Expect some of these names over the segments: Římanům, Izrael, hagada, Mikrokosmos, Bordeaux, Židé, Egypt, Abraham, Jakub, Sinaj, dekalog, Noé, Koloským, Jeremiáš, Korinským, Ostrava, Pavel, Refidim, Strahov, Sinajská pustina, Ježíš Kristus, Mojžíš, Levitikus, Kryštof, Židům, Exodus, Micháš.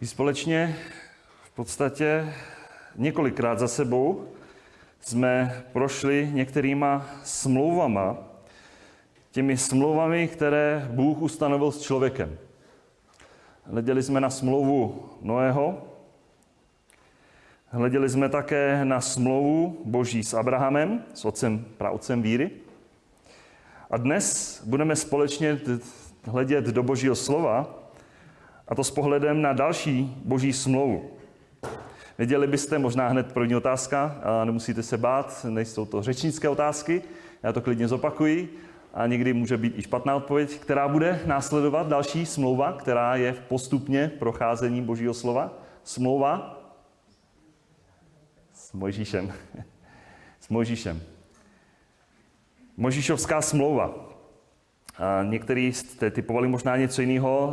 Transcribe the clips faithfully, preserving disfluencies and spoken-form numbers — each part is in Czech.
My společně v podstatě několikrát za sebou jsme prošli některýma smlouvama, těmi smlouvami, které Bůh ustanovil s člověkem. Hleděli jsme na smlouvu Noého, hleděli jsme také na smlouvu Boží s Abrahamem, s otcem, praotcem víry. A dnes budeme společně hledět do Božího slova, a to s pohledem na další Boží smlouvu. Věděli byste, možná hned první otázka, a nemusíte se bát, nejsou to řečnické otázky, já to klidně zopakuji, a někdy může být i špatná odpověď, která bude následovat další smlouva, která je v postupně procházení Božího slova. Smlouva s Mojžíšem. S Mojžíšem. Mojžíšovská smlouva. A některý jste typovali možná něco jiného,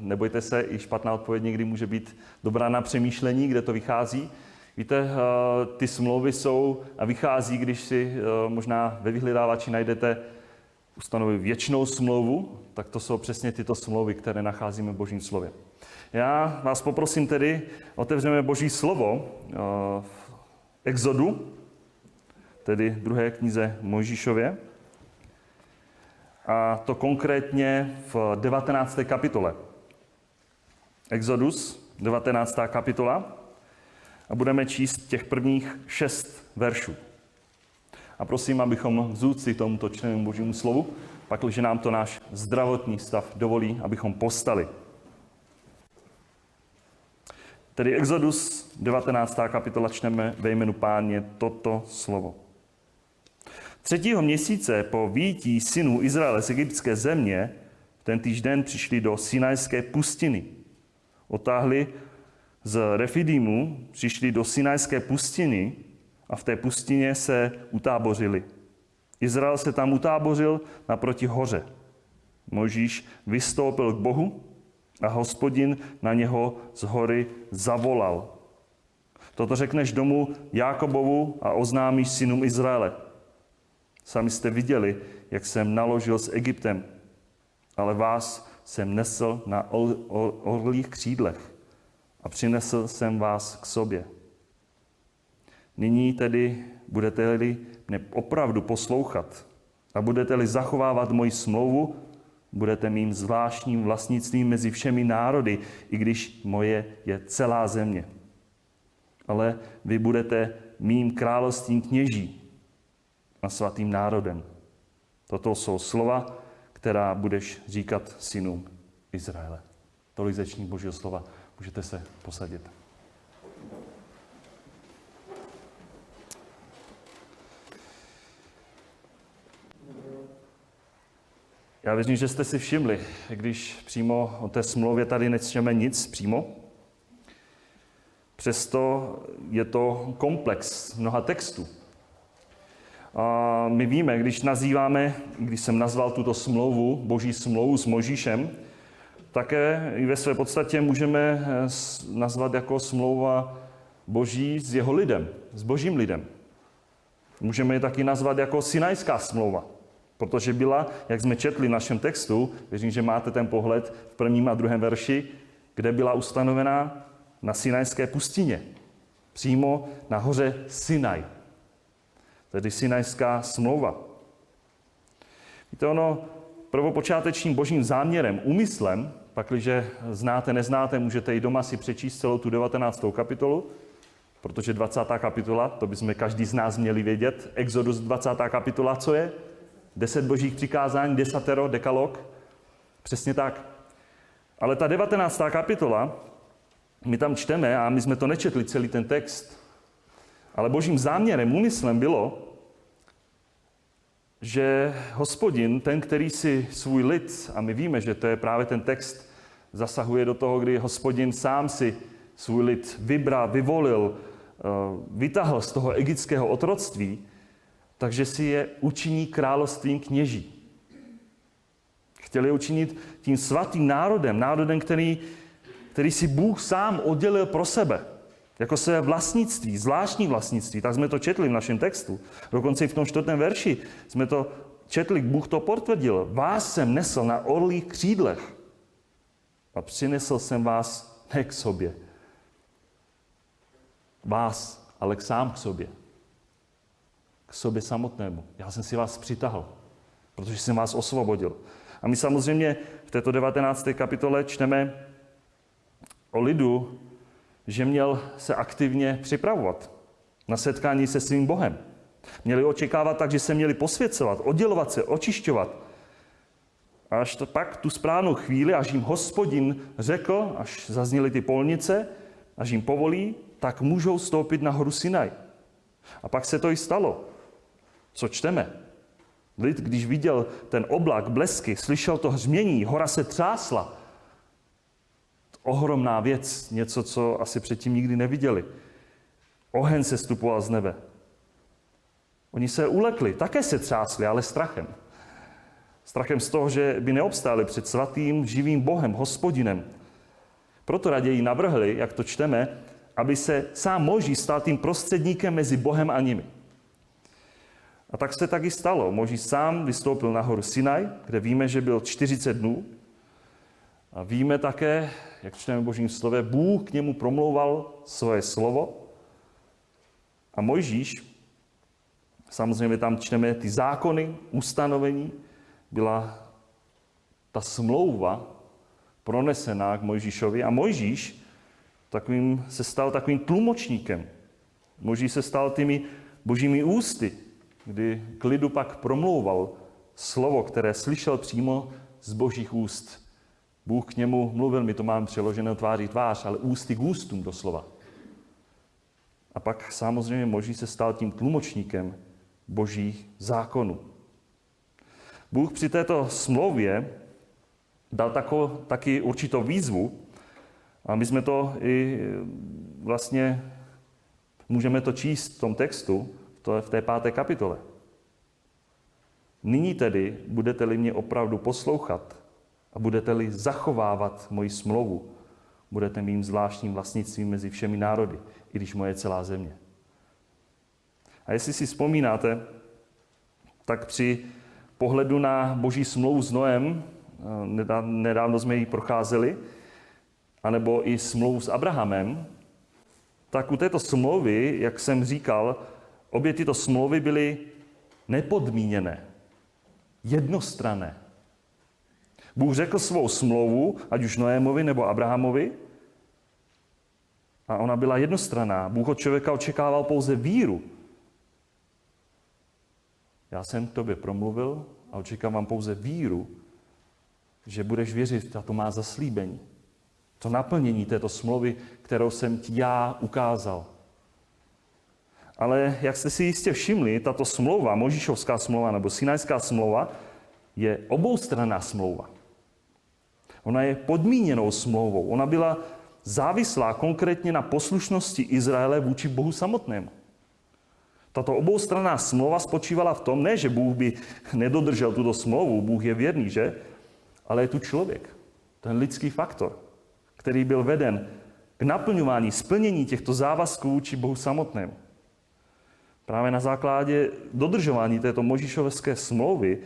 nebojte se, i špatná odpověď někdy může být dobrá na přemýšlení, kde to vychází. Víte, ty smlouvy jsou a vychází, když si možná ve vyhledávači najdete ustanoví věčnou smlouvu, tak to jsou přesně tyto smlouvy, které nacházíme v Božím slově. Já vás poprosím tedy, otevřeme Boží slovo v Exodu, tedy druhé knize Mojžíšově, a to konkrétně v devatenácté kapitole. Exodus, devatenáctá kapitola, a budeme číst těch prvních šest veršů. A prosím, abychom vzůcli tomuto čtenému Božímu slovu, pakliže nám to náš zdravotní stav dovolí, abychom povstali. Tedy Exodus, devatenáctá kapitola, čteme ve jménu Páně toto slovo. Třetího měsíce po výjití synů Izraele z egyptské země, ten týž den přišli do Sinajské pustiny. Otáhli z Refidimu, přišli do Sinajské pustiny a v té pustině se utábořili. Izrael se tam utábořil naproti hoře. Mojžíš vystoupil k Bohu a Hospodin na něho z hory zavolal. Toto řekneš domu Jákobovu a oznámíš synům Izraele. Sami jste viděli, jak jsem naložil s Egyptem, ale vás jsem nesl na orlích křídlech a přinesl jsem vás k sobě. Nyní tedy budete-li mě opravdu poslouchat a budete-li zachovávat moji smlouvu, budete mým zvláštním vlastnictvím mezi všemi národy, i když moje je celá země. Ale vy budete mým královstvím kněží a svatým národem. Toto jsou slova, která budeš říkat synům Izraele. Tolik ze čtení Božího slova. Můžete se posadit. Já věřím, že jste si všimli, když přímo o té smlouvě tady nečteme nic přímo. Přesto je to komplex mnoha textů. A my víme, když nazýváme, když jsem nazval tuto smlouvu, Boží smlouvu s Mojžíšem, také i ve své podstatě můžeme nazvat jako smlouva Boží s jeho lidem, s Božím lidem. Můžeme ji taky nazvat jako Sinajská smlouva. Protože byla, jak jsme četli v našem textu, věřím, že máte ten pohled v prvním a druhém verši, kde byla ustanovená na Sinajské pustině. Přímo na hoře Sinaj. Tedy Sinajská smlouva. Víte, ono prvopočátečním Božím záměrem, úmyslem, pakliže znáte, neznáte, můžete i doma si přečíst celou tu devatenáctou kapitolu, protože dvacátá kapitola, to bychom každý z nás měli vědět, Exodus dvacátá kapitola, co je? Deset božích přikázání, desatero, dekalog. Přesně tak. Ale ta devatenáctá kapitola, my tam čteme, a my jsme to nečetli celý ten text, ale božím záměrem, úmyslem bylo, že Hospodin, ten, který si svůj lid, a my víme, že to je právě ten text, zasahuje do toho, kdy Hospodin sám si svůj lid vybral, vyvolil, vytáhl z toho egyptského otroctví, takže si je učiní královstvím kněží. Chtěli je učinit tím svatým národem, národem, který, který si Bůh sám oddělil pro sebe. Jako své vlastnictví, zvláštní vlastnictví. Tak jsme to četli v našem textu. Dokonce i v tom čtvrtém verši jsme to četli, Bůh to potvrdil. Vás jsem nesl na orlých křídlech a přinesl jsem vás ne k sobě. Vás, ale k sám k sobě. K sobě samotnému. Já jsem si vás přitahl, protože jsem vás osvobodil. A my samozřejmě v této devatenácté kapitole čteme o lidu, že měl se aktivně připravovat na setkání se svým Bohem. Měli očekávat tak, že se měli posvěcovat, oddělovat se, očišťovat. A až to pak tu správnou chvíli, až jim Hospodin řekl, až zazněly ty polnice, až jim povolí, tak můžou stoupit na horu Sinaj. A pak se to i stalo. Co čteme? Lid, když viděl ten oblak, blesky, slyšel to hřmění, hora se třásla. Ohromná věc, něco, co asi předtím nikdy neviděli. Oheň se stupoval z nebe. Oni se ulekli, také se třásli, ale strachem. Strachem z toho, že by neobstáli před svatým, živým Bohem, Hospodinem. Proto raději navrhli, jak to čteme, aby se sám Mojžíš stal tím prostředníkem mezi Bohem a nimi. A tak se taky stalo. Mojžíš sám vystoupil na horu Sinaj, kde víme, že byl čtyřicet dnů. A víme také, jak čteme v Božím slově, Bůh k němu promlouval svoje slovo. A Mojžíš, samozřejmě tam čteme ty zákony, ustanovení, byla ta smlouva pronesená k Mojžíšovi. A Mojžíš takovým, se stal takovým tlumočníkem. Mojžíš se stal těmi božími ústy, kdy k lidu pak promlouval slovo, které slyšel přímo z božích úst. Bůh k němu mluvil, my to máme přeložené tváří tvář, ale ústy k ústům doslova. A pak samozřejmě Mojžíš se stal tím tlumočníkem božích zákonů. Bůh při této smlouvě dal tako, taky určitou výzvu, a my jsme to i vlastně, můžeme to číst v tom textu, to je v té páté kapitole. Nyní tedy budete-li mě opravdu poslouchat, a budete-li zachovávat moji smlouvu, budete mým zvláštním vlastnictvím mezi všemi národy, i když moje celá země. A jestli si vzpomínáte, tak při pohledu na boží smlouvu s Noem, nedávno jsme ji procházeli, anebo i smlouvu s Abrahamem, tak u této smlouvy, jak jsem říkal, obě tyto smlouvy byly nepodmíněné, jednostranné. Bůh řekl svou smlouvu, ať už Noémovi nebo Abrahamovi, a ona byla jednostranná. Bůh od člověka očekával pouze víru. Já jsem k tobě promluvil a očekávám pouze víru, že budeš věřit, a to má zaslíbení. To naplnění této smlouvy, kterou jsem ti já ukázal. Ale jak jste si jistě všimli, tato smlouva, Mojžíšovská smlouva nebo Sinajská smlouva, je oboustranná smlouva. Ona je podmíněnou smlouvou. Ona byla závislá konkrétně na poslušnosti Izraele vůči Bohu samotnému. Tato oboustranná smlouva spočívala v tom, ne, že Bůh by nedodržel tuto smlouvu, Bůh je věrný, že? Ale je tu člověk, ten lidský faktor, který byl veden k naplňování, splnění těchto závazků vůči Bohu samotnému. Právě na základě dodržování této Mojžíšovské smlouvy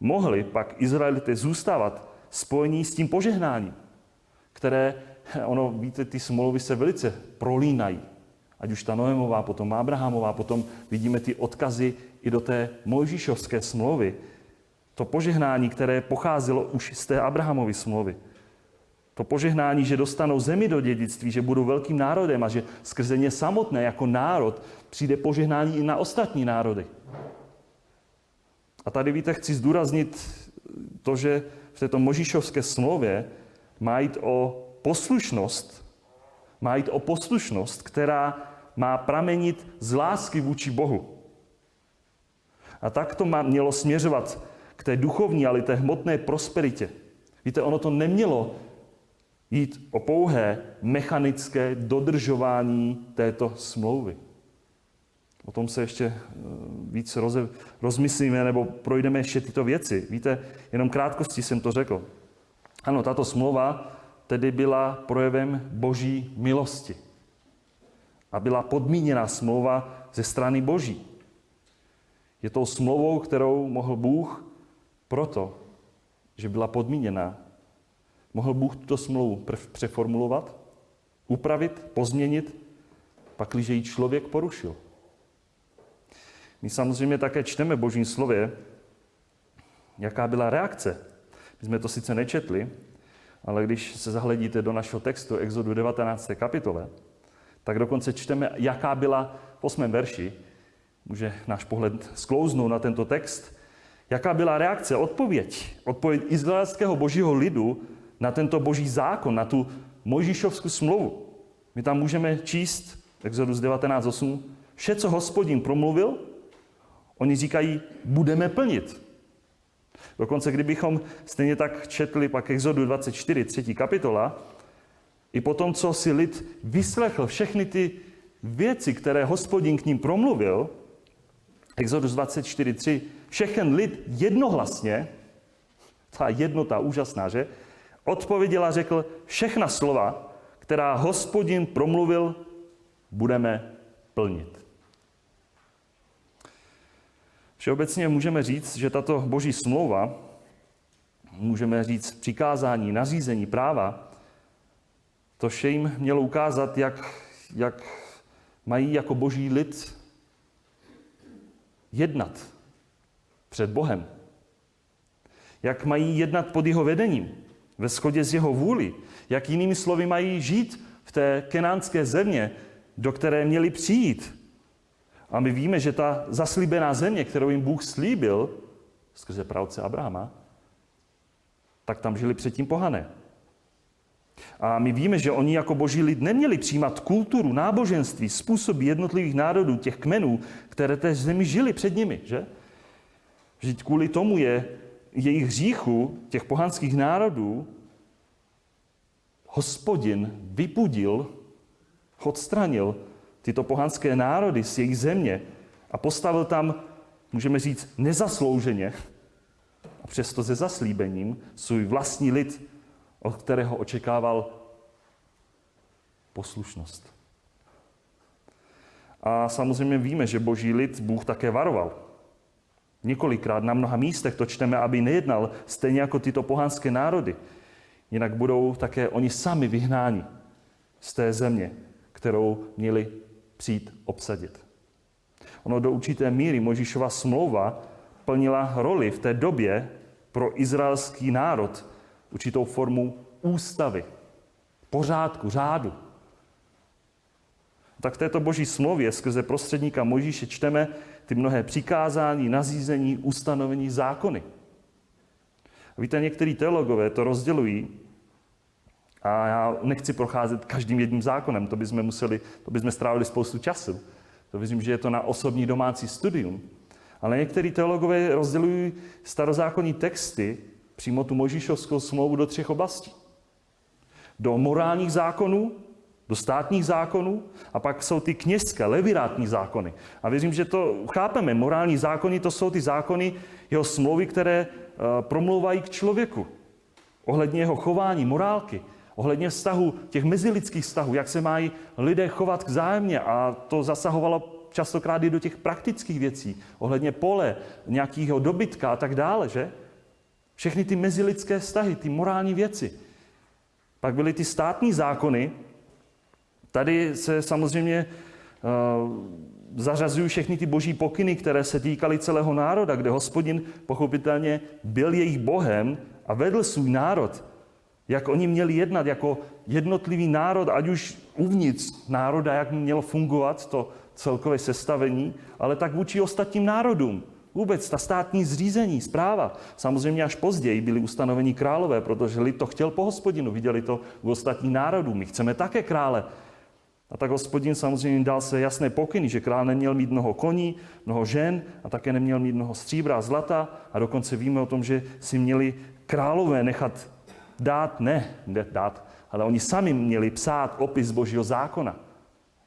mohli pak Izraelité zůstávat spojení s tím požehnáním, které, ono, víte, ty smlouvy se velice prolínají. Ať už ta Noémová, potom Abrahamová, potom vidíme ty odkazy i do té Mojžíšovské smlouvy. To požehnání, které pocházelo už z té Abrahamovy smlouvy. To požehnání, že dostanou zemi do dědictví, že budou velkým národem a že skrze ně samotné jako národ přijde požehnání i na ostatní národy. A tady, víte, chci zdůraznit to, že v této Mojžíšovské smlouvě má jít o poslušnost, má jít o poslušnost, která má pramenit z lásky vůči Bohu. A tak to mělo směřovat k té duchovní, ale té hmotné prosperitě. Víte, ono to nemělo jít o pouhé mechanické dodržování této smlouvy. O tom se ještě víc roze, rozmyslíme nebo projdeme ještě tyto věci. Víte, jenom krátkosti jsem to řekl. Ano, tato smlouva tedy byla projevem boží milosti. A byla podmíněná smlouva ze strany boží. Je tou smlouvou, kterou mohl Bůh proto, že byla podmíněná. Mohl Bůh tuto smlouvu přeformulovat, upravit, pozměnit, pakliže ji člověk porušil. My samozřejmě také čteme v Božím slově, jaká byla reakce. My jsme to sice nečetli, ale když se zahledíte do našeho textu Exodu devatenácté kapitole, tak dokonce čteme, jaká byla v osmém verši. Může náš pohled sklouznout na tento text. Jaká byla reakce, odpověď, odpověď izraelského božího lidu na tento boží zákon, na tu Mojžíšovskou smlouvu. My tam můžeme číst Exodus devatenáct osm. Vše, co Hospodin promluvil, oni říkají, budeme plnit. Dokonce, kdybychom stejně tak četli pak Exodu dvacet čtyři, třetí kapitola, i potom, co si lid vyslechl všechny ty věci, které Hospodin k ním promluvil, Exodus dvacet čtyři tři, všechen lid jednohlasně, ta jednota úžasná, že? Odpověděla, řekl, všechna slova, která Hospodin promluvil, budeme plnit. Všeobecně můžeme říct, že tato boží smlouva, můžeme říct přikázání, nařízení, práva, to vše jim mělo ukázat, jak, jak mají jako boží lid jednat před Bohem. Jak mají jednat pod jeho vedením, ve shodě s jeho vůli. Jak jinými slovy mají žít v té kenánské země, do které měli přijít. A my víme, že ta zaslíbená země, kterou jim Bůh slíbil, skrze pravce Abrahama, tak tam žili předtím pohané. A my víme, že oni jako boží lid neměli přijímat kulturu, náboženství, způsoby jednotlivých národů, těch kmenů, které té zemi žili před nimi, že? Vždyť kvůli tomu je jejich hříchu, těch pohanských národů, Hospodin vypudil, odstranil tyto pohanské národy z jejich země a postavil tam, můžeme říct, nezaslouženě a přesto se zaslíbením svůj vlastní lid, od kterého očekával poslušnost. A samozřejmě víme, že boží lid Bůh také varoval. Několikrát na mnoha místech to čteme, aby nejednal stejně jako tyto pohanské národy. Jinak budou také oni sami vyhnáni z té země, kterou měli přijít obsadit. Ono do určité míry Mojžíšova smlouva plnila roli v té době pro izraelský národ určitou formu ústavy, pořádku, řádu. Tak v této boží smlouvě skrze prostředníka Mojžíše čteme ty mnohé přikázání, nařízení, ustanovení, zákony. Víte, některý teologové to rozdělují a já nechci procházet každým jedním zákonem, to bychom museli, to bychom strávili spoustu času. To myslím, že je to na osobní domácí studium. Ale některý teologové rozdělují starozákonní texty přímo tu Mojžíšovskou smlouvu do třech oblastí. Do morálních zákonů, do státních zákonů a pak jsou ty kněžské, levirátní zákony. A věřím, že to chápeme. Morální zákony, to jsou ty zákony jeho smlouvy, které promlouvají k člověku. Ohledně jeho chování, morálky, ohledně vztahu, těch mezilidských vztahů, jak se mají lidé chovat k vzájemně. A to zasahovalo častokrát i do těch praktických věcí. Ohledně pole, nějakého dobytka a tak dále, že? Všechny ty mezilidské vztahy, ty morální věci. Pak byly ty státní zákony. Tady se samozřejmě uh, zařazují všechny ty boží pokyny, které se týkaly celého národa, kde Hospodin pochopitelně byl jejich Bohem a vedl svůj národ. Jak oni měli jednat jako jednotlivý národ, ať už uvnitř národa, jak mělo fungovat to celkové sestavení, ale tak vůči ostatním národům. Vůbec ta státní zřízení, správa. Samozřejmě až později byli ustanoveni králové, protože lid to chtěl po Hospodinu, viděli to u ostatních národů. My chceme také krále. A tak Hospodin samozřejmě dal se jasné pokyny, že král neměl mít mnoho koní, mnoho žen a také neměl mít mnoho stříbra a zlata. A dokonce víme o tom, že si měli králové nechat dát, ne, ne dát, ale oni sami měli psát opis božího zákona.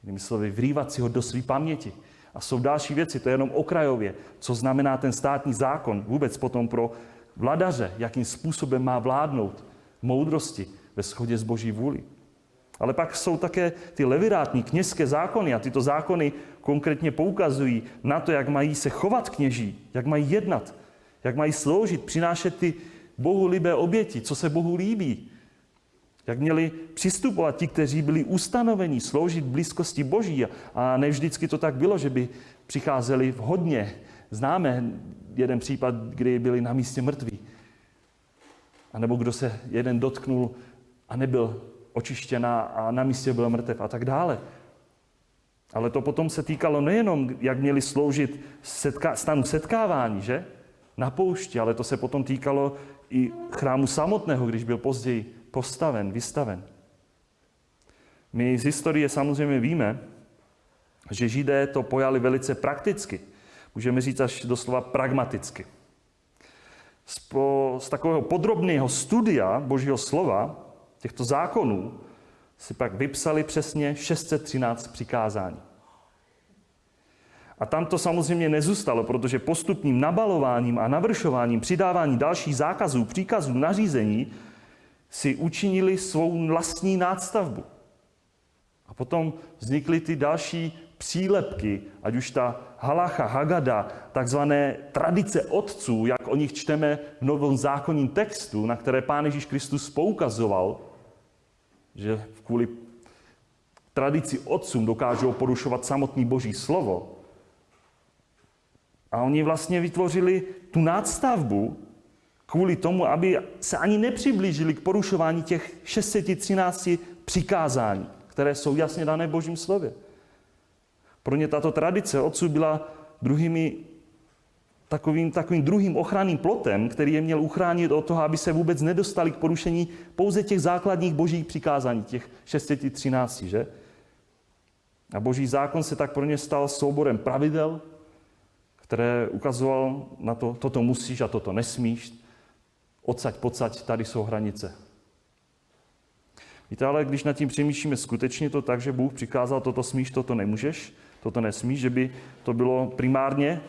Jinými slovy, vrývat si ho do své paměti. A jsou další věci, to je jenom okrajově, co znamená ten státní zákon vůbec potom pro vladaře, jakým způsobem má vládnout moudrosti ve shodě s boží vůli. Ale pak jsou také ty levirátní kněžské zákony a tyto zákony konkrétně poukazují na to, jak mají se chovat kněží, jak mají jednat, jak mají sloužit, přinášet ty bohulibé oběti, co se Bohu líbí. Jak měli přistupovat ti, kteří byli ustanoveni sloužit blízkosti Boží. A ne vždycky to tak bylo, že by přicházeli vhodně. Známe jeden případ, kdy byli na místě mrtví. A nebo kdo se jeden dotknul a nebyl očištěná a na místě byl mrtev a tak dále. Ale to potom se týkalo nejenom, jak měli sloužit setka- stanu setkávání, že? Na poušti, ale to se potom týkalo i chrámu samotného, když byl později postaven, vystaven. My z historie samozřejmě víme, že Židé to pojali velice prakticky. Můžeme říct až doslova pragmaticky. Z, po, z takového podrobného studia Božího slova, těchto zákonů, si pak vypsali přesně šest set třináct přikázání. A tam to samozřejmě nezůstalo, protože postupným nabalováním a navršováním, přidávání dalších zákazů, příkazů, nařízení, si učinili svou vlastní nástavbu. A potom vznikly ty další přílepky, ať už ta halacha, hagada, takzvané tradice otců, jak o nich čteme v Novém zákonním textu, na které Pán Ježíš Kristus poukazoval, že kvůli tradici otcům dokážou porušovat samotný Boží slovo. A oni vlastně vytvořili tu nástavbu kvůli tomu, aby se ani nepřiblížili k porušování těch šest set třináct přikázání, které jsou jasně dané v Božím slově. Pro ně tato tradice otců byla druhými, takovým, takovým druhým ochranným plotem, který je měl uchránit od toho, aby se vůbec nedostali k porušení pouze těch základních božích přikázání, těch šest set třináct, že? A boží zákon se tak pro ně stal souborem pravidel, které ukazoval na to, toto musíš a toto nesmíš, odsaď, pocať, tady jsou hranice. Víte, ale když nad tím přemýšlíme, skutečně to tak, že Bůh přikázal, toto smíš, toto nemůžeš, toto nesmíš, že by to bylo primárně,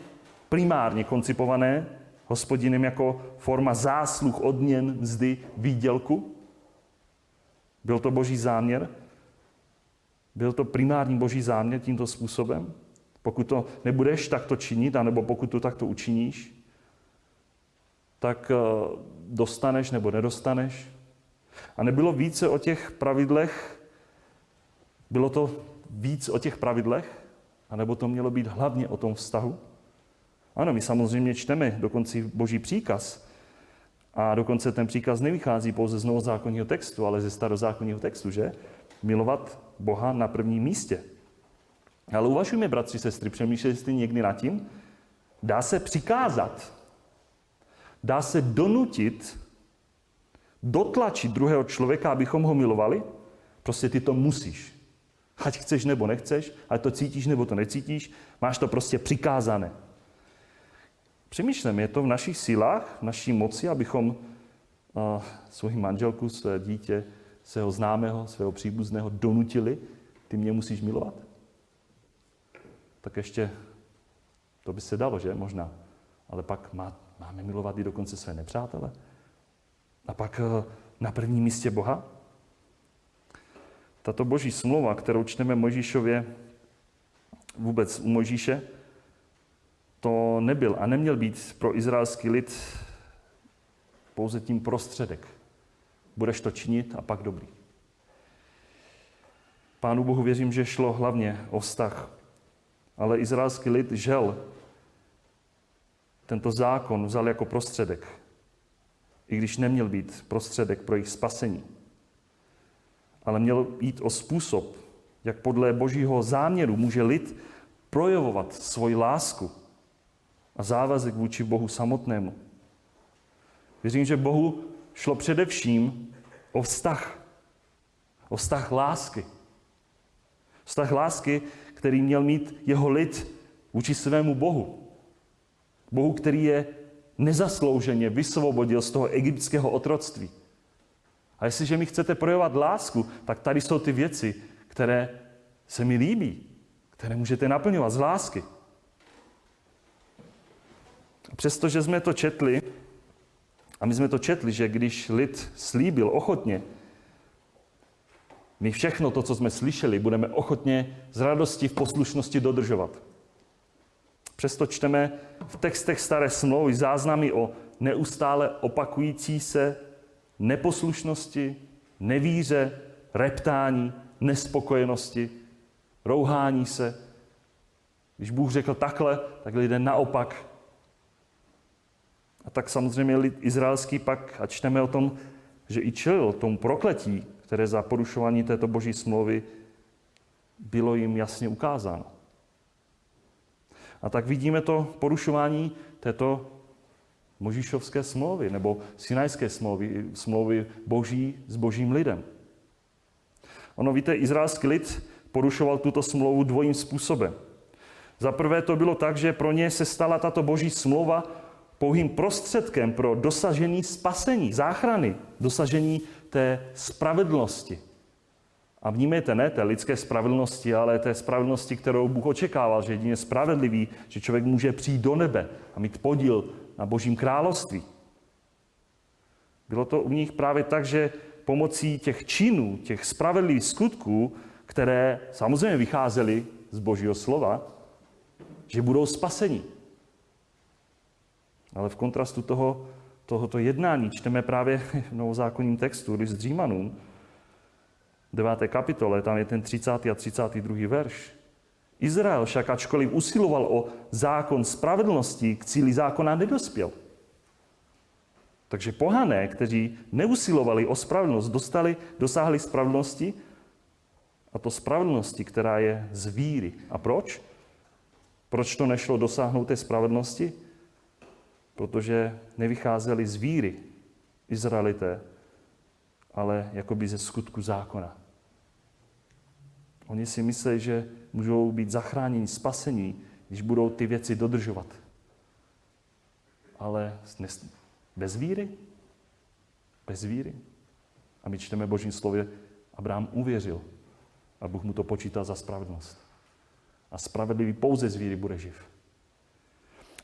primárně koncipované Hospodinem jako forma zásluh, odměn, mzdy, výdělku. Byl to boží záměr? Byl to primární boží záměr tímto způsobem? Pokud to nebudeš takto činit, anebo pokud to takto učiníš, tak dostaneš nebo nedostaneš. A nebylo více o těch pravidlech, bylo to víc o těch pravidlech, anebo to mělo být hlavně o tom vztahu? Ano, my samozřejmě čteme dokonce boží příkaz a dokonce ten příkaz nevychází pouze z novozákonního textu, ale ze starozákonního textu, že? Milovat Boha na prvním místě. Ale uvažujme, bratři, sestry, přemýšleli jste někdy nad tím? Dá se přikázat, dá se donutit, dotlačit druhého člověka, abychom ho milovali? Prostě ty to musíš. Ať chceš nebo nechceš, ať to cítíš nebo to necítíš, máš to prostě přikázané. Přemýšlím, je to v našich silách, v naší moci, abychom uh, svoji manželku, své dítě, svého známého, svého příbuzného donutili, ty mě musíš milovat? Tak ještě to by se dalo, že? Možná. Ale pak má, máme milovat i dokonce své nepřátele. A pak na prvním místě Boha? Tato boží smlouva, kterou čteme Mojžíšově, vůbec u Mojžíše, to nebyl a neměl být pro izraelský lid pouze tím prostředek. Budeš to činit a pak dobrý. Pánu Bohu věřím, že šlo hlavně o vztah. Ale izraelský lid žel tento zákon vzal jako prostředek, i když neměl být prostředek pro jejich spasení. Ale měl jít o způsob, jak podle božího záměru může lid projevovat svoji lásku a závazek vůči Bohu samotnému. Věřím, že Bohu šlo především o vztah. O vztah lásky. Vztah lásky, který měl mít jeho lid vůči svému Bohu. Bohu, který je nezaslouženě vysvobodil z toho egyptského otroctví. A jestliže mi chcete projevovat lásku, tak tady jsou ty věci, které se mi líbí, které můžete naplňovat z lásky. A přestože jsme to četli, a my jsme to četli, že když lid slíbil ochotně, my všechno to, co jsme slyšeli, budeme ochotně z radosti v poslušnosti dodržovat. Přesto čteme v textech staré smlouvy záznamy o neustále opakující se neposlušnosti, nevíře, reptání, nespokojenosti, rouhání se. Když Bůh řekl takhle, tak lidé naopak. A tak samozřejmě lid izraelský pak, a čteme o tom, že i čelil tomu prokletí, které za porušování této boží smlouvy bylo jim jasně ukázáno. A tak vidíme to porušování této Mojžíšovské smlouvy nebo Sinajské smlouvy, smlouvy boží s božím lidem. Ono, víte, izraelský lid porušoval tuto smlouvu dvojím způsobem. Za prvé to bylo tak, že pro ně se stala tato boží smlouva pouhým prostředkem pro dosažení spasení, záchrany, dosažení té spravedlnosti. A vnímejte, ne té lidské spravedlnosti, ale té spravedlnosti, kterou Bůh očekával, že jedině spravedlivý, že člověk může přijít do nebe a mít podíl na božím království. Bylo to u nich právě tak, že pomocí těch činů, těch spravedlivých skutků, které samozřejmě vycházely z božího slova, že budou spaseni. Ale v kontrastu toho, tohoto jednání čteme právě v novozákonním textu, list z Římanům, deváté kapitole, tam je ten třicátý a třicátý druhý verš. Izrael však, ačkoliv usiloval o zákon spravedlnosti, k cíli zákona nedospěl. Takže pohané, kteří neusilovali o spravedlnost, dostali, dosáhli spravedlnosti, a to spravedlnosti, která je z víry. A proč? Proč to nešlo dosáhnout té spravedlnosti? Protože nevycházeli z víry Izraelité, ale jakoby ze skutku zákona. Oni si myslí, že můžou být zachráněni, spasení, když budou ty věci dodržovat. Ale bez víry? Bez víry. A my čteme božím slově, Abraham uvěřil a Bůh mu to počítal za spravedlnost. A spravedlivý pouze z víry bude živ.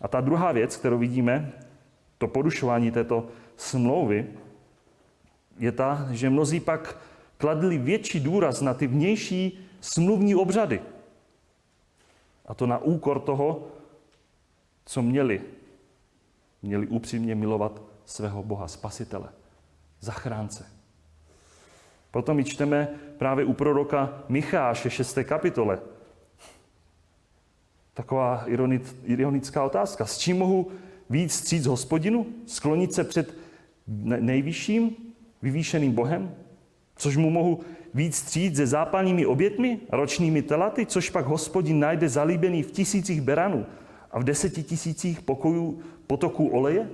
A ta druhá věc, kterou vidíme, to porušování této smlouvy, je ta, že mnozí pak kladli větší důraz na ty vnější smluvní obřady. A to na úkor toho, co měli. Měli upřímně milovat svého Boha, spasitele, zachránce. Proto my čteme právě u proroka Micháše šesté kapitole. Taková ironická otázka. S čím mohu víc vstříc Hospodinu? Sklonit se před nejvyšším, vyvýšeným Bohem? Což mu mohu víc vstříc se zápalnými obětmi, ročními telaty? Což pak Hospodin najde zalíbený v tisících beranů a v deseti tisících pokojů potoků oleje?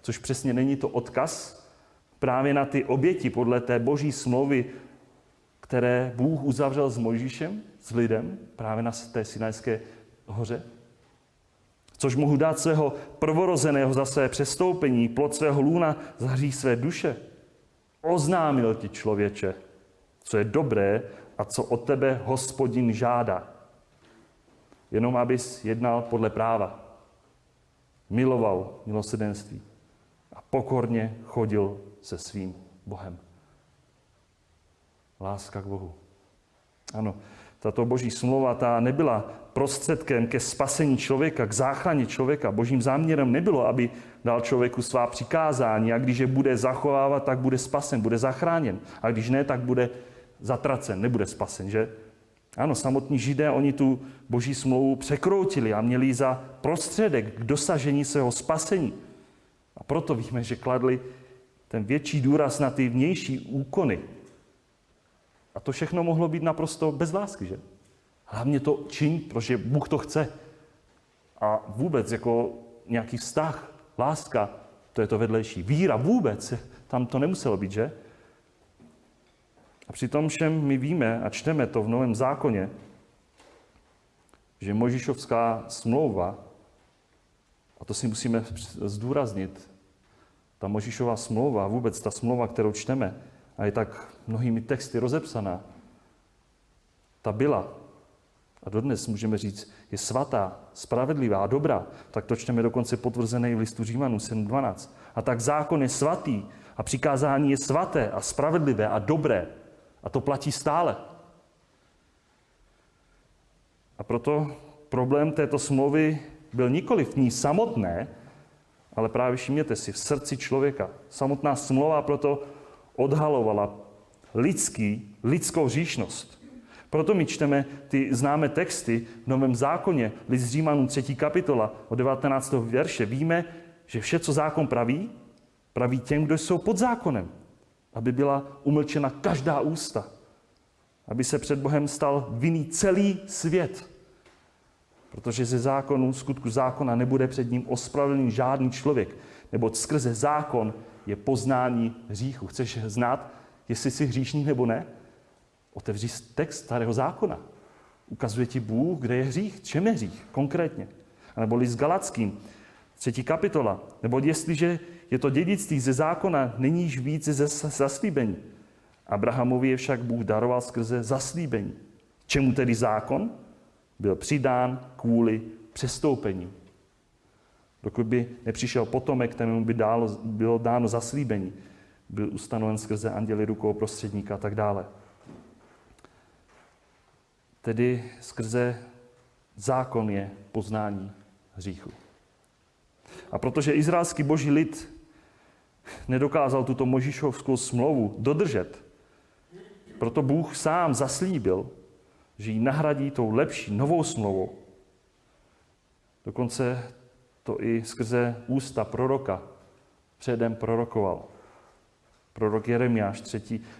Což přesně není to odkaz právě na ty oběti podle té boží smlouvy, které Bůh uzavřel s Mojžíšem, s lidem, právě na té Sinajské hoře. Což mohu dát svého prvorozeného za své přestoupení, plod svého lůna za hřích své duše. Oznámil ti, člověče, co je dobré a co od tebe Hospodin žádá. Jenom abys jednal podle práva. Miloval milosrdenství a pokorně chodil se svým Bohem. Láska k Bohu. Ano, tato boží smlouva ta nebyla prostředkem ke spasení člověka, k záchraně člověka. Božím záměrem nebylo, aby dal člověku svá přikázání a když je bude zachovávat, tak bude spasen, bude zachráněn. A když ne, tak bude zatracen, nebude spasen, že? Ano, samotní Židé, oni tu boží smlouvu překroutili a měli za prostředek k dosažení svého spasení. A proto víme, že kladli ten větší důraz na ty vnější úkony. A to všechno mohlo být naprosto bez lásky, že? Hlavně to čiň, protože Bůh to chce. A vůbec jako nějaký vztah, láska, to je to vedlejší. Víra vůbec, tam to nemuselo být, že? A přitom všem my víme a čteme to v Novém zákoně, že Mojžíšovská smlouva, a to si musíme zdůraznit, ta Mojžíšova smlouva, vůbec ta smlouva, kterou čteme, a je tak mnohými texty rozepsaná, ta byla, a dodnes můžeme říct, je svatá, spravedlivá a dobrá. Tak to čteme dokonce potvrzené v listu Římanům sedm dvanáct. A tak zákon je svatý a přikázání je svaté a spravedlivé a dobré. A to platí stále. A proto problém této smlouvy byl nikoli v ní samotné, ale právě všimněte si, v srdci člověka. Samotná smlouva proto odhalovala lidský, lidskou hříšnost. Proto my čteme ty známé texty v Novém zákoně, list Římanům třetí kapitola od devatenáctého verše. Víme, že vše, co zákon praví, praví těm, kdo jsou pod zákonem, aby byla umlčena každá ústa, aby se před Bohem stal vinný celý svět. Protože ze zákonu, skutku zákona nebude před ním ospravedlněn žádný člověk, neboť skrze zákon je poznání hříchu. Chceš znát, jestli jsi hříšník nebo ne? Otevři text starého zákona. Ukazuje ti Bůh, kde je hřích, čem je hřích konkrétně. A nebo list Galatským, třetí kapitola. Nebo jestliže je to dědictví ze zákona, není již více ze zaslíbení. Abrahamovi je však Bůh daroval skrze zaslíbení. Čemu tedy zákon? Byl přidán kvůli přestoupení. Dokud by nepřišel potomek, kterému by dálo, bylo dáno zaslíbení, byl ustanoven skrze anděly rukou prostředníka a tak dále. Tedy skrze zákon je poznání hříchu. A protože izraelský boží lid nedokázal tuto Mojžíšovskou smlouvu dodržet, proto Bůh sám zaslíbil, že ji nahradí tou lepší, novou smlouvou. Dokonce to i skrze ústa proroka předem prorokoval. Prorok Jeremiáš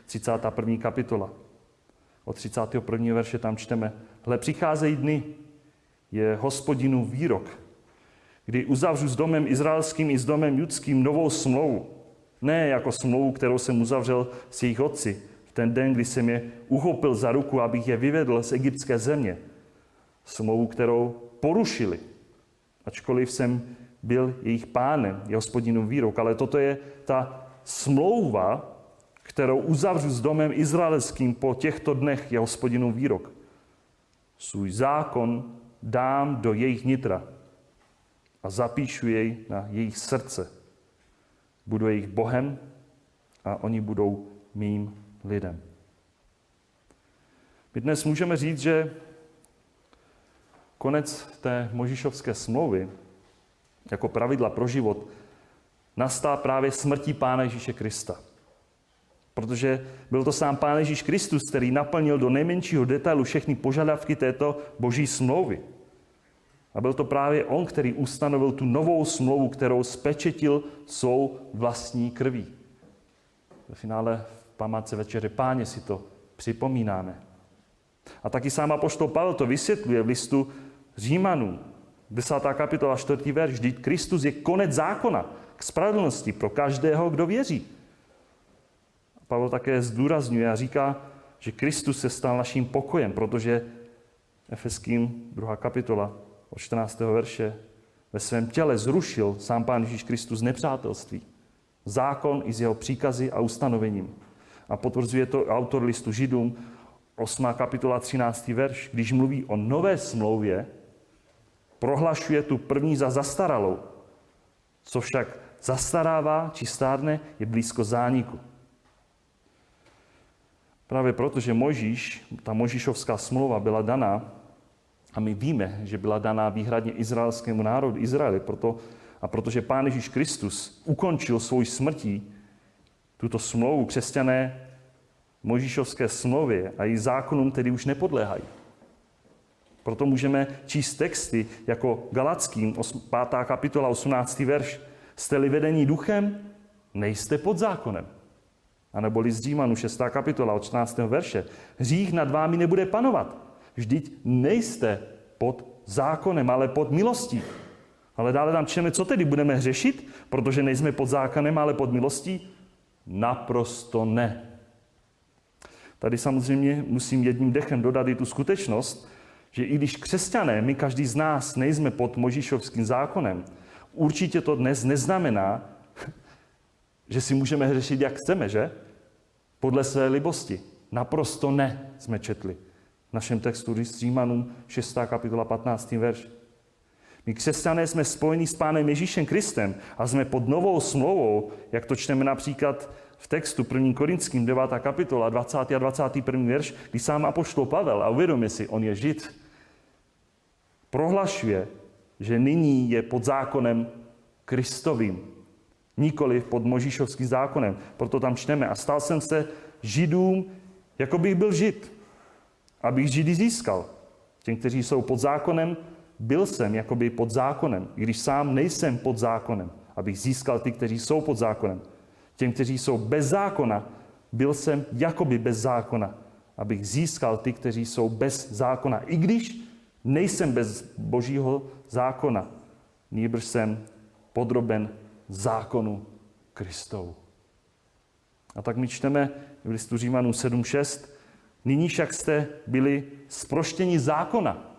třicátá první kapitola. Od třicátého prvního verše tam čteme: Hle, přicházejí dny, je Hospodinův výrok, kdy uzavřu s domem izraelským i s domem judským novou smlouvu. Ne jako smlouvu, kterou jsem uzavřel s jejich otci v ten den, kdy jsem je uchopil za ruku, abych je vyvedl z egyptské země. Smlouvu, kterou porušili, ačkoliv jsem byl jejich pánem, je Hospodinův výrok. Ale toto je ta smlouva, kterou uzavřu s domem izraelským po těchto dnech, je Hospodinův výrok. Svůj zákon dám do jejich nitra a zapíšu jej na jejich srdce. Budu jejich Bohem a oni budou mým lidem. My dnes můžeme říct, že konec té Mojžíšovské smlouvy jako pravidla pro život nastává právě smrtí Pána Ježíše Krista. Protože byl to sám Pán Ježíš Kristus, který naplnil do nejmenšího detailu všechny požadavky této boží smlouvy. A byl to právě on, který ustanovil tu novou smlouvu, kterou spečetil svou vlastní krví. Ve finále v památce večeře Páně si to připomínáme. A taky sám apoštol Pavel to vysvětluje v listu Římanům, desátá kapitola čtvrtý verš. Vždyť Kristus je konec zákona k spravedlnosti pro každého, kdo věří. Pavel také zdůrazňuje a říká, že Kristus se stal naším pokojem, protože Efeským druhá kapitola od čtrnáctého verše: ve svém těle zrušil sám Pán Ježíš Kristus nepřátelství, zákon i z jeho příkazy a ustanovením. A potvrzuje to autor listu Židům osmá kapitola třináctý verš, když mluví o nové smlouvě, prohlašuje tu první za zastaralou, co však zastarává či stárne, je blízko zániku. Právě proto, že Mojžíš, ta Mojžíšovská smlouva byla daná, a my víme, že byla daná výhradně izraelskému národu Izraeli, proto, a protože Pán Ježíš Kristus ukončil svou smrtí tuto smlouvu, křesťané Mojžíšovské smlouvě a její zákonům tedy už nepodléhají. Proto můžeme číst texty jako Galatským, pátá kapitola, osmnáctý verš. Jste-li vedení duchem, nejste pod zákonem. A nebo list Římanům šestá kapitola od čtrnáctého verše. Hřích nad vámi nebude panovat. Vždyť nejste pod zákonem, ale pod milostí. Ale dále tam čteme, co tedy budeme hřešit, protože nejsme pod zákonem, ale pod milostí? Naprosto ne. Tady samozřejmě musím jedním dechem dodat i tu skutečnost, že i když křesťané, my každý z nás nejsme pod Mojžíšovským zákonem, určitě to dnes neznamená, že si můžeme hřešit, jak chceme, že? Podle své libosti. Naprosto ne, jsme četli v našem textu Římanům šestá kapitola patnáctý verš. My křesťané jsme spojeni s Pánem Ježíšem Kristem a jsme pod novou smlouvou, jak to čteme například v textu první Korinským devátá kapitola dvacátý a dvacátý první verš, kdy sám apoštol Pavel, a uvědomí si, on je Žid, prohlašuje, že nyní je pod zákonem Kristovým, nikoli pod Mojžíšovským zákonem. Proto tam čteme: a stal jsem se Židům, jako bych byl Žid, abych Židy získal. Těm, kteří jsou pod zákonem, byl jsem jakoby pod zákonem, i když sám nejsem pod zákonem, abych získal ty, kteří jsou pod zákonem. Těm, kteří jsou bez zákona, byl jsem jakoby bez zákona, abych získal ty, kteří jsou bez zákona. I když nejsem bez božího zákona, nýbrž jsem podroben zákonu Kristovu. A tak my čteme v listu Římanům sedm šest. Nyní však jste byli zproštěni zákona,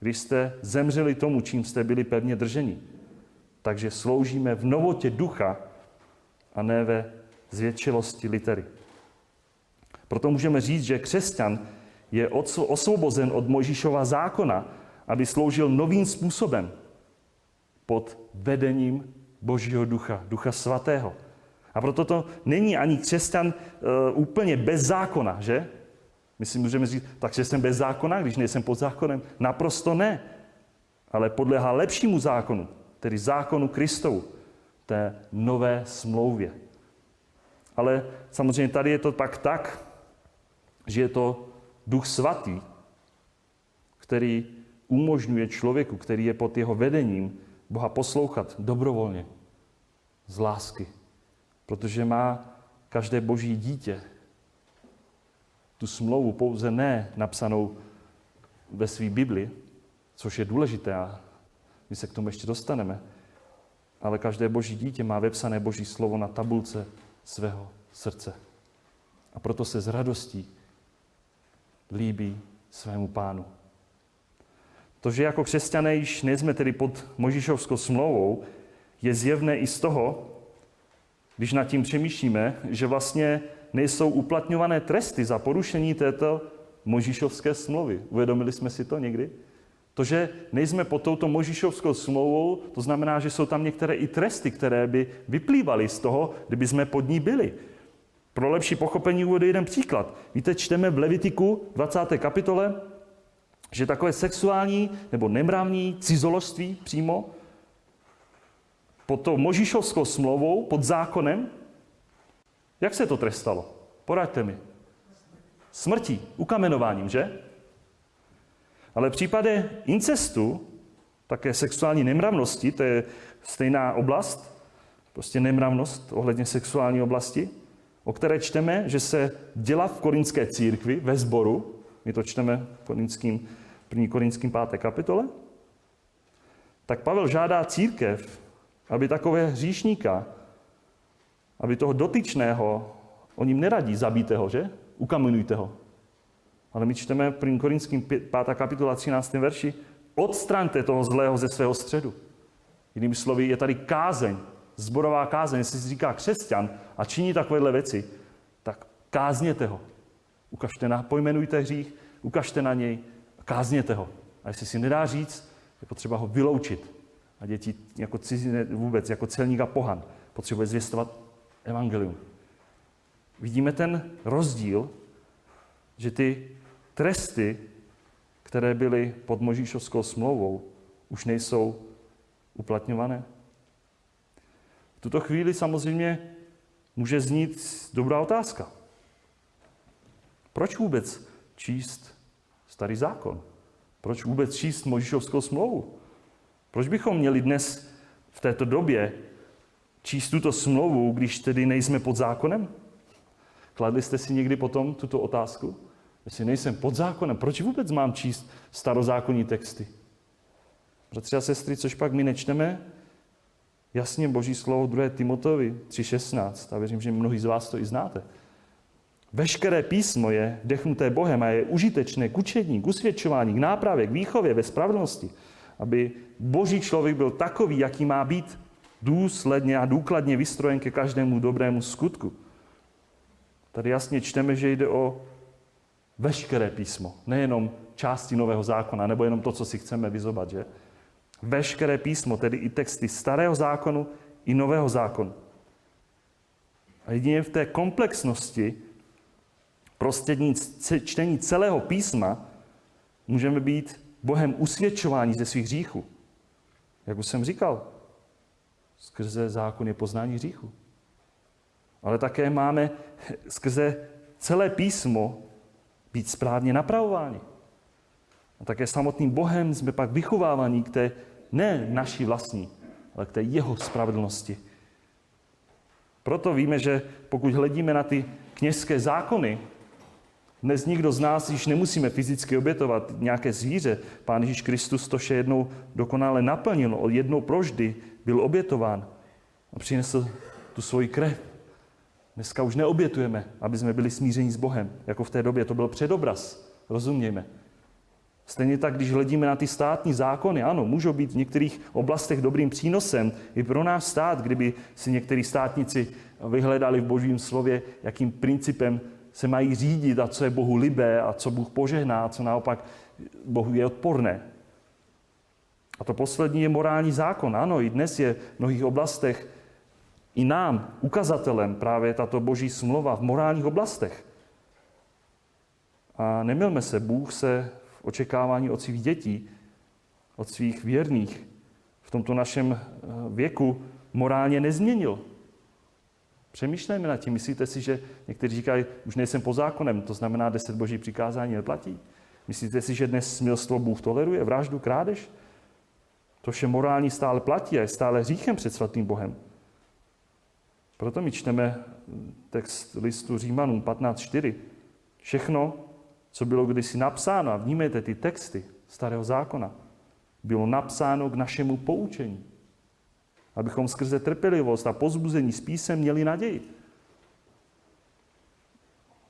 když jste zemřeli tomu, čím jste byli pevně drženi. Takže sloužíme v novotě ducha a ne ve zvětšilosti litery. Proto můžeme říct, že křesťan je osvobozen od Mojžíšova zákona, aby sloužil novým způsobem pod vedením Božího ducha, ducha svatého. A proto to není ani křesťan e, úplně bez zákona, že? My si můžeme říct, takže jsem bez zákona, když nejsem pod zákonem. Naprosto ne. Ale podléhá lepšímu zákonu, tedy zákonu Kristovu, té nové smlouvě. Ale samozřejmě tady je to pak tak, že je to Duch Svatý, který umožňuje člověku, který je pod jeho vedením, Boha poslouchat dobrovolně, z lásky. Protože má každé boží dítě tu smlouvu pouze ne napsanou ve své Bibli, což je důležité a my se k tomu ještě dostaneme, ale každé boží dítě má vepsané boží slovo na tabulce svého srdce. A proto se s radostí líbí svému pánu. To, že jako křesťané již nejsme tedy pod Mojžíšovskou smlouvou, je zjevné i z toho, když nad tím přemýšlíme, že vlastně nejsou uplatňované tresty za porušení této Mojžíšovské smlouvy. Uvědomili jsme si to někdy? To, že nejsme pod touto Mojžíšovskou smlouvou, to znamená, že jsou tam některé i tresty, které by vyplývaly z toho, kdyby jsme pod ní byli. Pro lepší pochopení uvedu jeden příklad. Víte, čteme v Levitiku dvacáté kapitole, že takové sexuální nebo nemravní cizoložství přímo pod tou Mojžíšovskou smlouvou, pod zákonem, jak se to trestalo? Poraďte mi. Smrtí, ukamenováním, že? Ale v případě incestu, také sexuální nemravnosti, to je stejná oblast, prostě nemravnost ohledně sexuální oblasti, o které čteme, že se děla v korinské církvi, ve sboru, my to čteme v Korinským, první Korinským páté kapitole, tak Pavel žádá církev, aby takové hříšníka, aby toho dotyčného, o ním neradí, zabijte ho, že? Ukamenujte ho. Ale my čteme první Korinským pátá kapitola třináctém verši, odstraňte toho zlého ze svého středu. Jinými slovy, je tady kázeň, zborová kázeň, jestli se říká křesťan a činí takovéhle věci, tak kázněte ho. Ukažte na, pojmenujte hřích, ukažte na něj, kázněte ho. A jestli si nedá říct, je potřeba ho vyloučit. A děti jako cizinec vůbec, jako celník a pohan, potřebuje zvěstovat evangelium. Vidíme ten rozdíl, že ty tresty, které byly pod Mojžíšovskou smlouvou, už nejsou uplatňované. V tuto chvíli samozřejmě může znít dobrá otázka. Proč vůbec číst starý zákon? Proč vůbec číst Mojžíšovskou smlouvu? Proč bychom měli dnes v této době číst tuto smlouvu, když tedy nejsme pod zákonem? Kladli jste si někdy potom tuto otázku? Jestli nejsem pod zákonem, proč vůbec mám číst starozákonní texty? Bratři a sestry, což pak my nečteme? Jasně Boží slovo druhé Timoteovi tři šestnáct. A věřím, že mnohí z vás to i znáte. Veškeré písmo je dechnuté Bohem a je užitečné k učení, k usvědčování, k nápravě, k výchově, ve spravedlnosti, aby boží člověk byl takový, jaký má být, důsledně a důkladně vystrojen ke každému dobrému skutku. Tady jasně čteme, že jde o veškeré písmo, nejenom části Nového zákona, nebo jenom to, co si chceme vyzobat, že? Veškeré písmo, tedy i texty Starého zákonu i Nového zákonu. A jedině v té komplexnosti prostřednictvím čtení celého písma můžeme být Bohem usvědčování ze svých hříchů. Jak už jsem říkal, skrze zákon je poznání hříchu. ale také máme skrze celé písmo být správně napravováni. A také samotným Bohem jsme pak vychováváni k té ne naší vlastní, ale k té jeho spravedlnosti. Proto víme, že pokud hledíme na ty kněžské zákony, dnes nikdo z nás již nemusíme fyzicky obětovat nějaké zvíře. Pán Ježíš Kristus to vše jednou dokonale naplnil. Jednou provždy byl obětován a přinesl tu svoji krev. Dneska už neobětujeme, aby jsme byli smíření s Bohem. Jako v té době to byl předobraz, rozumějme. Stejně tak, když hledíme na ty státní zákony, ano, můžou být v některých oblastech dobrým přínosem i pro náš stát, kdyby si některý státníci vyhledali v Božím slově, jakým principem se mají řídit a co je Bohu libé a co Bůh požehná a co naopak Bohu je odporné. A to poslední je morální zákon. Ano, i dnes je v mnohých oblastech i nám ukazatelem právě tato Boží smlouva v morálních oblastech. A nemylme se, Bůh se v očekávání od svých dětí, od svých věrných v tomto našem věku morálně nezměnil. Přemýšlejme nad tím. Myslíte si, že někteří říkají, už nejsem pod zákonem, to znamená deset boží přikázání neplatí? Myslíte si, že dnes smilstvo Bůh toleruje, vraždu, krádež? To vše morální stále platí a je stále hříchem před svatým Bohem. Proto my čteme text listu Římanům patnáct čtyři. Všechno, co bylo kdysi napsáno, a vnímejte ty texty starého zákona, bylo napsáno k našemu poučení. Abychom skrze trpělivost a pozbuzení s písmem měli naději.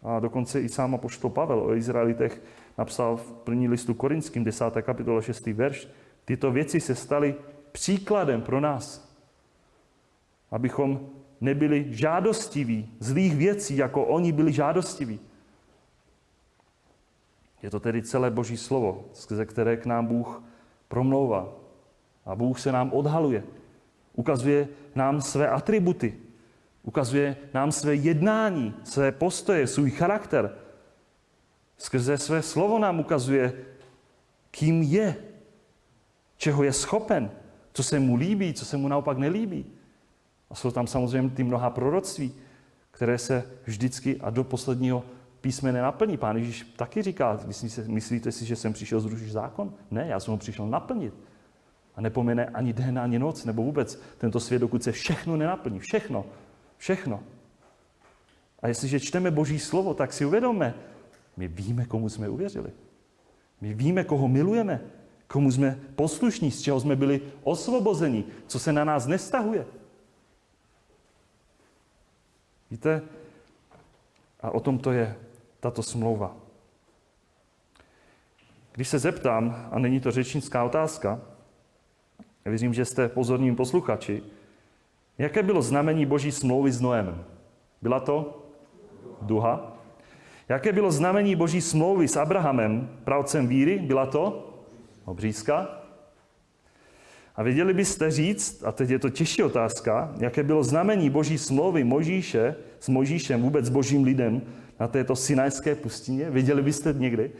A dokonce i sám apoštol Pavel o Izraelitech napsal v první listu Korinským, desáté kapitole, šestý verš. Tyto věci se staly příkladem pro nás, abychom nebyli žádostiví zlých věcí, jako oni byli žádostiví. Je to tedy celé Boží slovo, skrze které k nám Bůh promlouvá. A Bůh se nám odhaluje. Ukazuje nám své atributy, ukazuje nám své jednání, své postoje, svůj charakter. Skrze své slovo nám ukazuje, kým je, čeho je schopen, co se mu líbí, co se mu naopak nelíbí. A jsou tam samozřejmě ty mnoha proroctví, které se vždycky a do posledního písme nenaplní. Pán Ježíš taky říká, myslíte si, že jsem přišel zrušit zákon? Ne, já jsem ho přišel naplnit. A nepomene ani den, ani noc, nebo vůbec tento svět, dokud se všechno nenaplní. Všechno. Všechno. A jestliže čteme Boží slovo, tak si uvědomme, my víme, komu jsme uvěřili. My víme, koho milujeme, komu jsme poslušní, z čeho jsme byli osvobozeni, co se na nás nevztahuje. Víte? A o tom to je tato smlouva. Když se zeptám, a není to řečnická otázka, já věřím, že jste pozorní posluchači. Jaké bylo znamení Boží smlouvy s Noem? Byla to duha. Jaké bylo znamení Boží smlouvy s Abrahamem, pravcem víry? Byla to obřízka. A věděli byste říct, a teď je to těžší otázka, jaké bylo znamení Boží smlouvy Mojžíše s Mojžíšem, vůbec Božím lidem na této Sinajské pustině? Věděli byste někdy?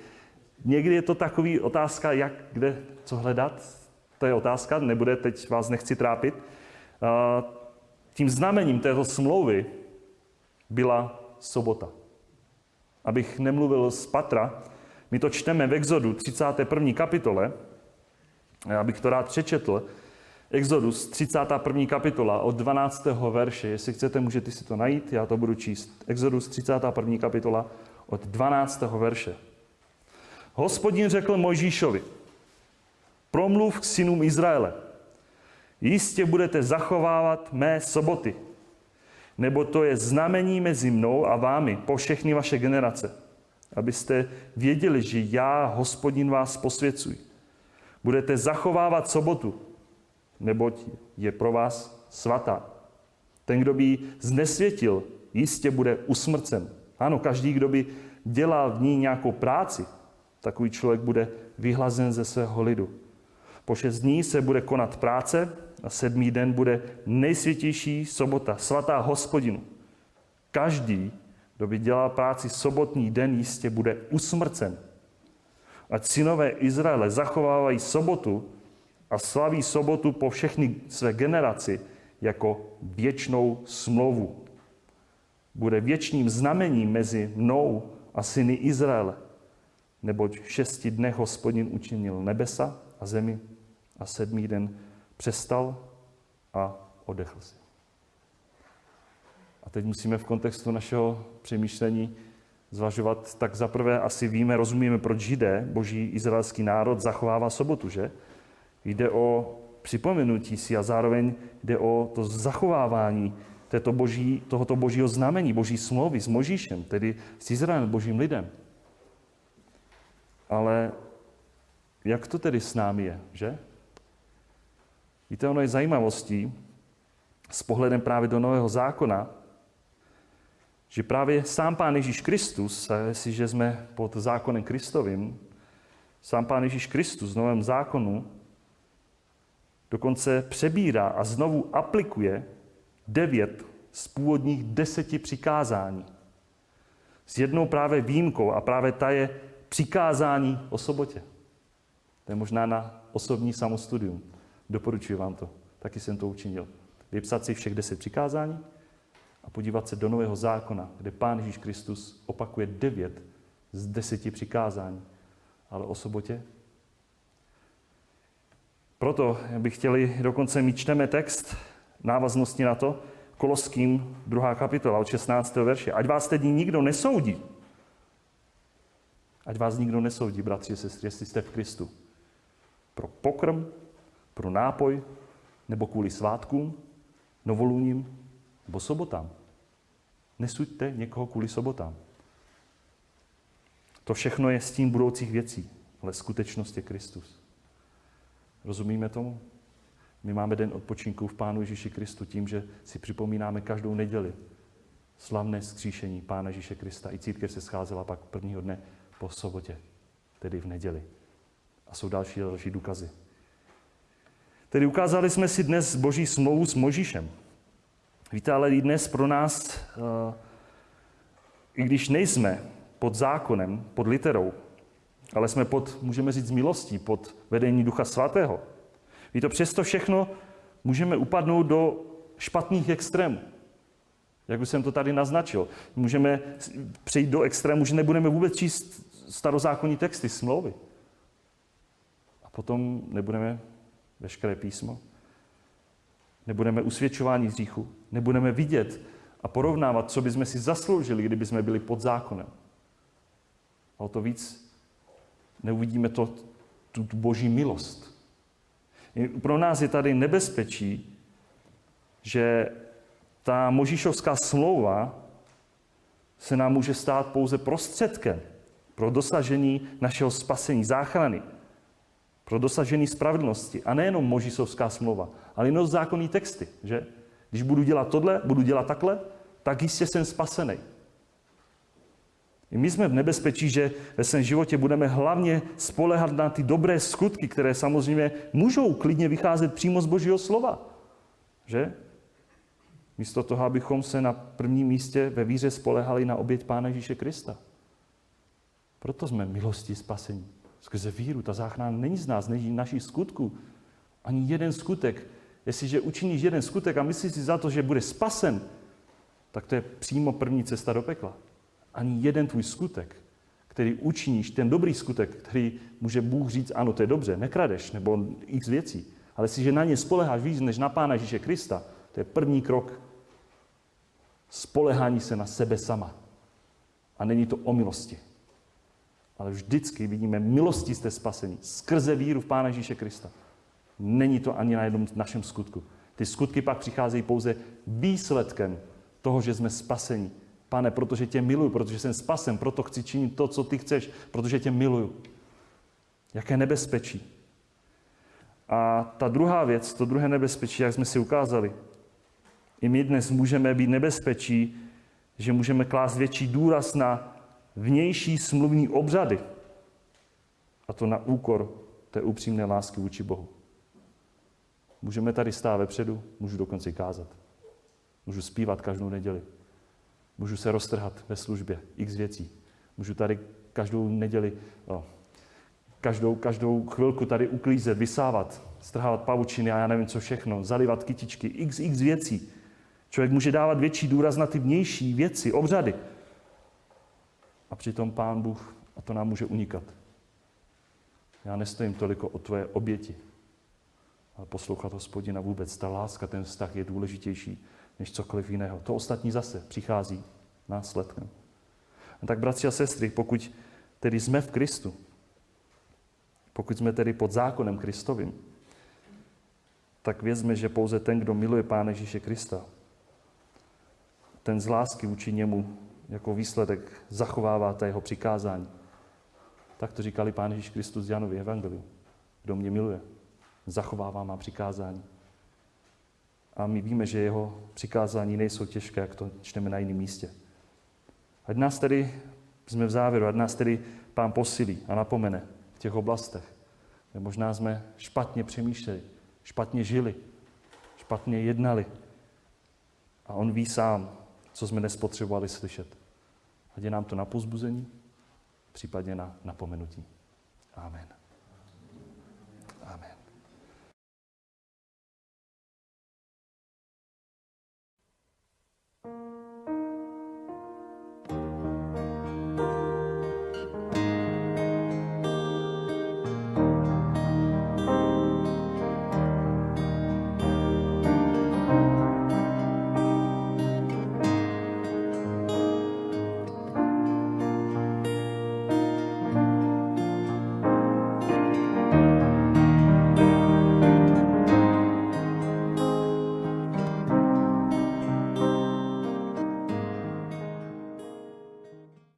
Někdy je to takový otázka, jak, kde, co hledat. To je otázka, nebude, teď vás nechci trápit. Tím znamením této smlouvy byla sobota. Abych nemluvil z patra, my to čteme v Exodu třicáté první kapitole, abych to rád přečetl. Exodus třicátá první kapitola od dvanáctého verše, jestli chcete, můžete si to najít, já to budu číst. Exodus třicátá první kapitola od dvanáctého verše. Hospodin řekl Mojžíšovi, promluv k synům Izraele. Jistě budete zachovávat mé soboty, nebo to je znamení mezi mnou a vámi po všechny vaše generace, abyste věděli, že já, Hospodin, vás posvěcuji. Budete zachovávat sobotu, neboť je pro vás svatá. Ten, kdo by ji znesvětil, jistě bude usmrcen. Ano, každý, kdo by dělal v ní nějakou práci, takový člověk bude vyhlazen ze svého lidu. Po šest dní se bude konat práce a sedmý den bude nejsvětější sobota, svatá Hospodinu. Každý, kdo by dělal práci sobotní den, jistě bude usmrcen. Ať synové Izraele zachovávají sobotu a slaví sobotu po všechny své generaci jako věčnou smlouvu. bude věčným znamením mezi mnou a syny Izraele. Neboť v šesti dnech Hospodin učinil nebesa a zemi a sedmý den přestal a oddechl si. A teď musíme v kontextu našeho přemýšlení zvažovat, tak zaprvé asi víme, rozumíme, proč Židé, boží izraelský národ, zachovává sobotu, že? Jde o připomenutí si a zároveň jde o to zachovávání této boží, tohoto božího znamení, boží smlouvy s Mojžíšem, tedy s Izraelem, božím lidem. Ale jak to tedy s námi je, že? Víte, ono je zajímavostí s pohledem právě do Nového zákona, že právě sám Pán Ježíš Kristus, a jestliže jsme pod zákonem Kristovým, sám Pán Ježíš Kristus v Novém zákonu dokonce přebírá a znovu aplikuje devět z původních deseti přikázání. S jednou právě výjimkou, a právě ta je přikázání o sobotě. To je možná na osobní samostudium. Doporučuji vám to. Taky jsem to učinil. Vypsat si všech deset přikázání a podívat se do Nového zákona, kde Pán Ježíš Kristus opakuje devět z deseti přikázání, ale o sobotě. Proto bych chtěli, dokonce my čteme text návaznosti na to, Koloským druhá kapitola od šestnáctého verše. Ať vás tedy nikdo nesoudí. Ať vás nikdo nesoudí, bratři a sestry, jestli jste v Kristu. Pro pokrm, pro nápoj, nebo kvůli svátkům, novoluním, nebo sobotám. Nesuďte někoho kvůli sobotám. To všechno je s tím budoucích věcí, ale skutečnost je Kristus. Rozumíme tomu? My máme den odpočinku v Pánu Ježíši Kristu tím, že si připomínáme každou neděli slavné vzkříšení Pána Ježíše Krista. I církev se scházela pak prvního dne po sobotě, tedy v neděli. A jsou další další důkazy. Tedy ukázali jsme si dnes boží smlouvu s Mojžíšem. Víte, ale i dnes pro nás, i když nejsme pod zákonem, pod literou, ale jsme pod, můžeme říct, milostí, pod vedení Ducha Svatého. Víte, přesto všechno můžeme upadnout do špatných extrémů. Jak už jsem to tady naznačil. Můžeme přejít do extrému, že nebudeme vůbec číst starozákonní texty, smlouvy. A potom nebudeme veškeré písmo. Nebudeme usvědčování z hříchu. Nebudeme vidět a porovnávat, co bychom si zasloužili, kdyby jsme byli pod zákonem. A o to víc neuvidíme to, tu, tu boží milost. Pro nás je tady nebezpečí, že ta Mojžíšovská smlouva se nám může stát pouze prostředkem pro dosažení našeho spasení, záchrany, pro dosažení spravedlnosti. A nejenom Mojžíšovská smlouva, ale jenom zákonní texty, že? Když budu dělat tohle, budu dělat takhle, tak jistě jsem spasený. I my jsme v nebezpečí, že ve svém životě budeme hlavně spoléhat na ty dobré skutky, které samozřejmě můžou klidně vycházet přímo z Božího slova, že? Místo toho, abychom se na prvním místě ve víře spolehali na oběť Pána Ježíše Krista. Proto jsme milosti spasení. Skrze víru, ta záchrana není z nás, není našich skutků. Ani jeden skutek. Jestliže učiníš jeden skutek a myslíš si za to, že bude spasen, tak to je přímo první cesta do pekla. Ani jeden tvůj skutek, který učiníš, ten dobrý skutek, který může Bůh říct, ano, to je dobře, nekradeš, nebo x věcí. Ale jestliže na ně spoleháš víc než na Pána Ježíše Krista, to je první krok spolehání se na sebe sama. A není to o milosti. Ale vždycky vidíme, milostí jste spasení, skrze víru v Pána Ježíše Krista. Není to ani na jednom našem skutku. Ty skutky pak přicházejí pouze výsledkem toho, že jsme spaseni. Pane, protože tě miluju, protože jsem spasen, proto chci činit to, co ty chceš, protože tě miluju. Jaké nebezpečí. A ta druhá věc, to druhé nebezpečí, jak jsme si ukázali, i my dnes můžeme být nebezpečí, že můžeme klást větší důraz na vnější smluvní obřady. A to na úkor té upřímné lásky vůči Bohu. Můžeme tady stát vepředu, můžu dokonce kázat. Můžu zpívat každou neděli. Můžu se roztrhat ve službě x věcí. Můžu tady každou neděli, no, každou, každou chvilku tady uklízet, vysávat, strhávat pavučiny a já nevím co všechno, zalivat kytičky, x, x věcí. Člověk může dávat větší důraz na ty vnější věci, obřady. A přitom Pán Bůh, a to nám může unikat. Já nestojím toliko o tvoje oběti, ale poslouchat Hospodina vůbec. Ta láska, ten vztah je důležitější než cokoliv jiného. To ostatní zase přichází následkem. A tak, bratři a sestry, pokud tedy jsme v Kristu, pokud jsme tedy pod zákonem Kristovým, tak vězme, že pouze ten, kdo miluje Pána Ježíše Krista, ten z lásky vůči němu jako výsledek zachovává ta jeho přikázání. Tak to říkali Pán Ježíš Kristus Janově evangeliu. Kdo mě miluje, zachovává má přikázání. A my víme, že jeho přikázání nejsou těžké, jak to čteme na jiném místě. Ať nás tedy, jsme v závěru, ať nás tedy Pán posilí a napomene v těch oblastech, kde možná jsme špatně přemýšleli, špatně žili, špatně jednali. A on ví sám, co jsme nespotřebovali slyšet. Ať je nám to na povzbuzení, případně na napomenutí. Amen. Amen.